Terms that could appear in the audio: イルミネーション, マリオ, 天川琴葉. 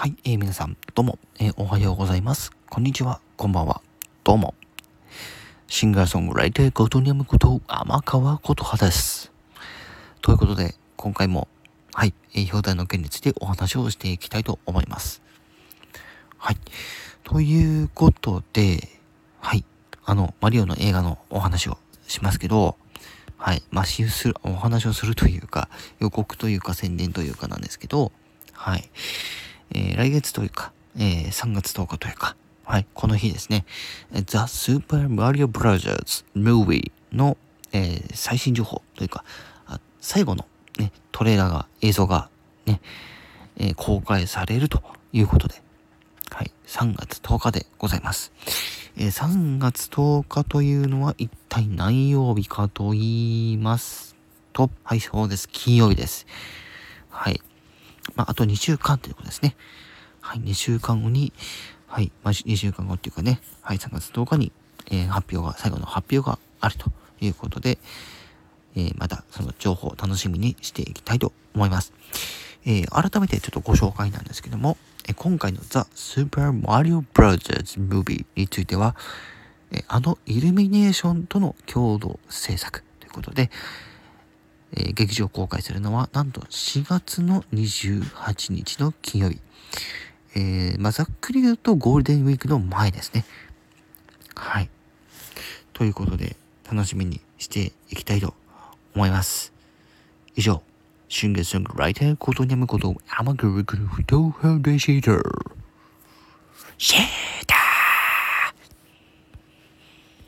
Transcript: はい、皆さんどうも、おはようございます、こんにちは、こんばんは、どうも。シンガーソングライターことにゃむこと天川琴葉です。ということで今回もはい、表題の件についてお話をしていきたいと思います。はい、ということではい、マリオの映画のお話をしますけど、はい、お話をするというか予告というか宣伝というかなんですけど、はい来月というか、3月10日というか、はい、この日ですね、The Super Mario Bros. Movie の、最新情報というか、最後の、ね、トレーラーが、映像が、ね公開されるということで、はい、3月10日でございます。3月10日というのは一体何曜日かと言いますと、はい、そうです。金曜日です。はい。あと2週間ということですね。はい、2週間後に、はい、2週間後っていうかね、はい、3月10日に、最後の発表があるということで、またその情報を楽しみにしていきたいと思います。改めてちょっとご紹介なんですけども、今回の The Super Mario Bros. Movie については、イルミネーションとの共同制作ということで、劇場公開するのはなんと4月の28日の金曜日、ざっくり言うとゴールデンウィークの前ですね。はい、ということで楽しみにしていきたいと思います。以上、シンガーソングライターことにゃむこと天川琴葉でした。